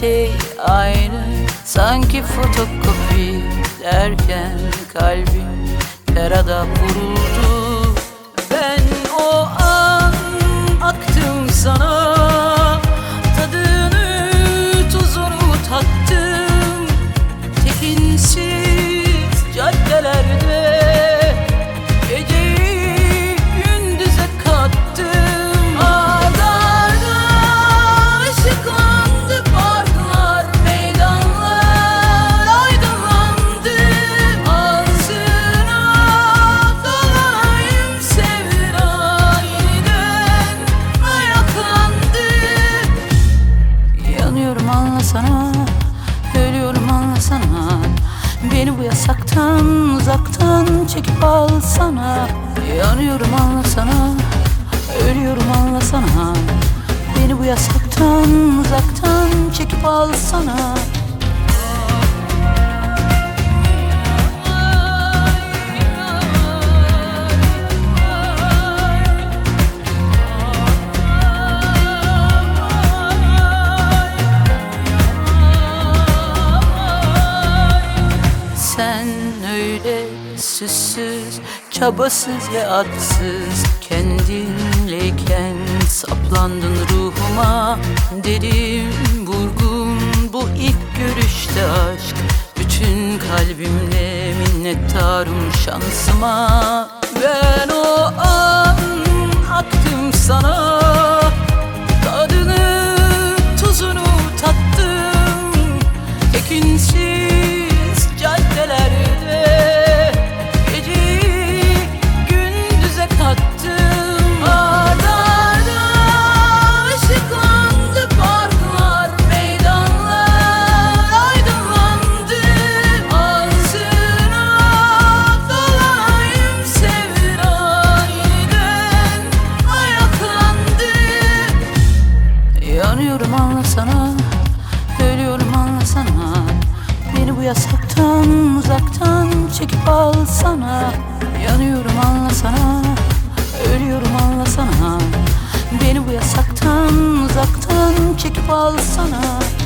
şey aynı, sanki fotokopi derken kalbim karada vuruldu. Ben o an aktım sana, tadını tuzunu tattım. Tekinsiz caddelerde geceyi gündüze kattım. Ağlarda ışıklandı parklar, meydanlar aydınlandı. Ağzına dolayım sevdaiden ayaklandı. Yanıyorum anlasana, ölüyorum anlasana. Beni bu yasaktan uzaktan çekip alsana. Yanıyorum anlasana, ölüyorum anlasana. Beni bu yasaktan uzaktan çekip alsana. Sen öyle süssüz, çabasız ve atsız, kendinleyken saplandın ruhuma. Dedim vurgun bu ilk görüşte aşk, bütün kalbimle minnettarım şansıma. Ben o an aktım sana, tadını tuzunu tattım. Tekinsiz anlasana, ölüyorum anlasana. Beni bu yasaktan uzaktan çekip alsana. Yanıyorum anlasana, ölüyorum anlasana. Beni bu yasaktan uzaktan çekip alsana.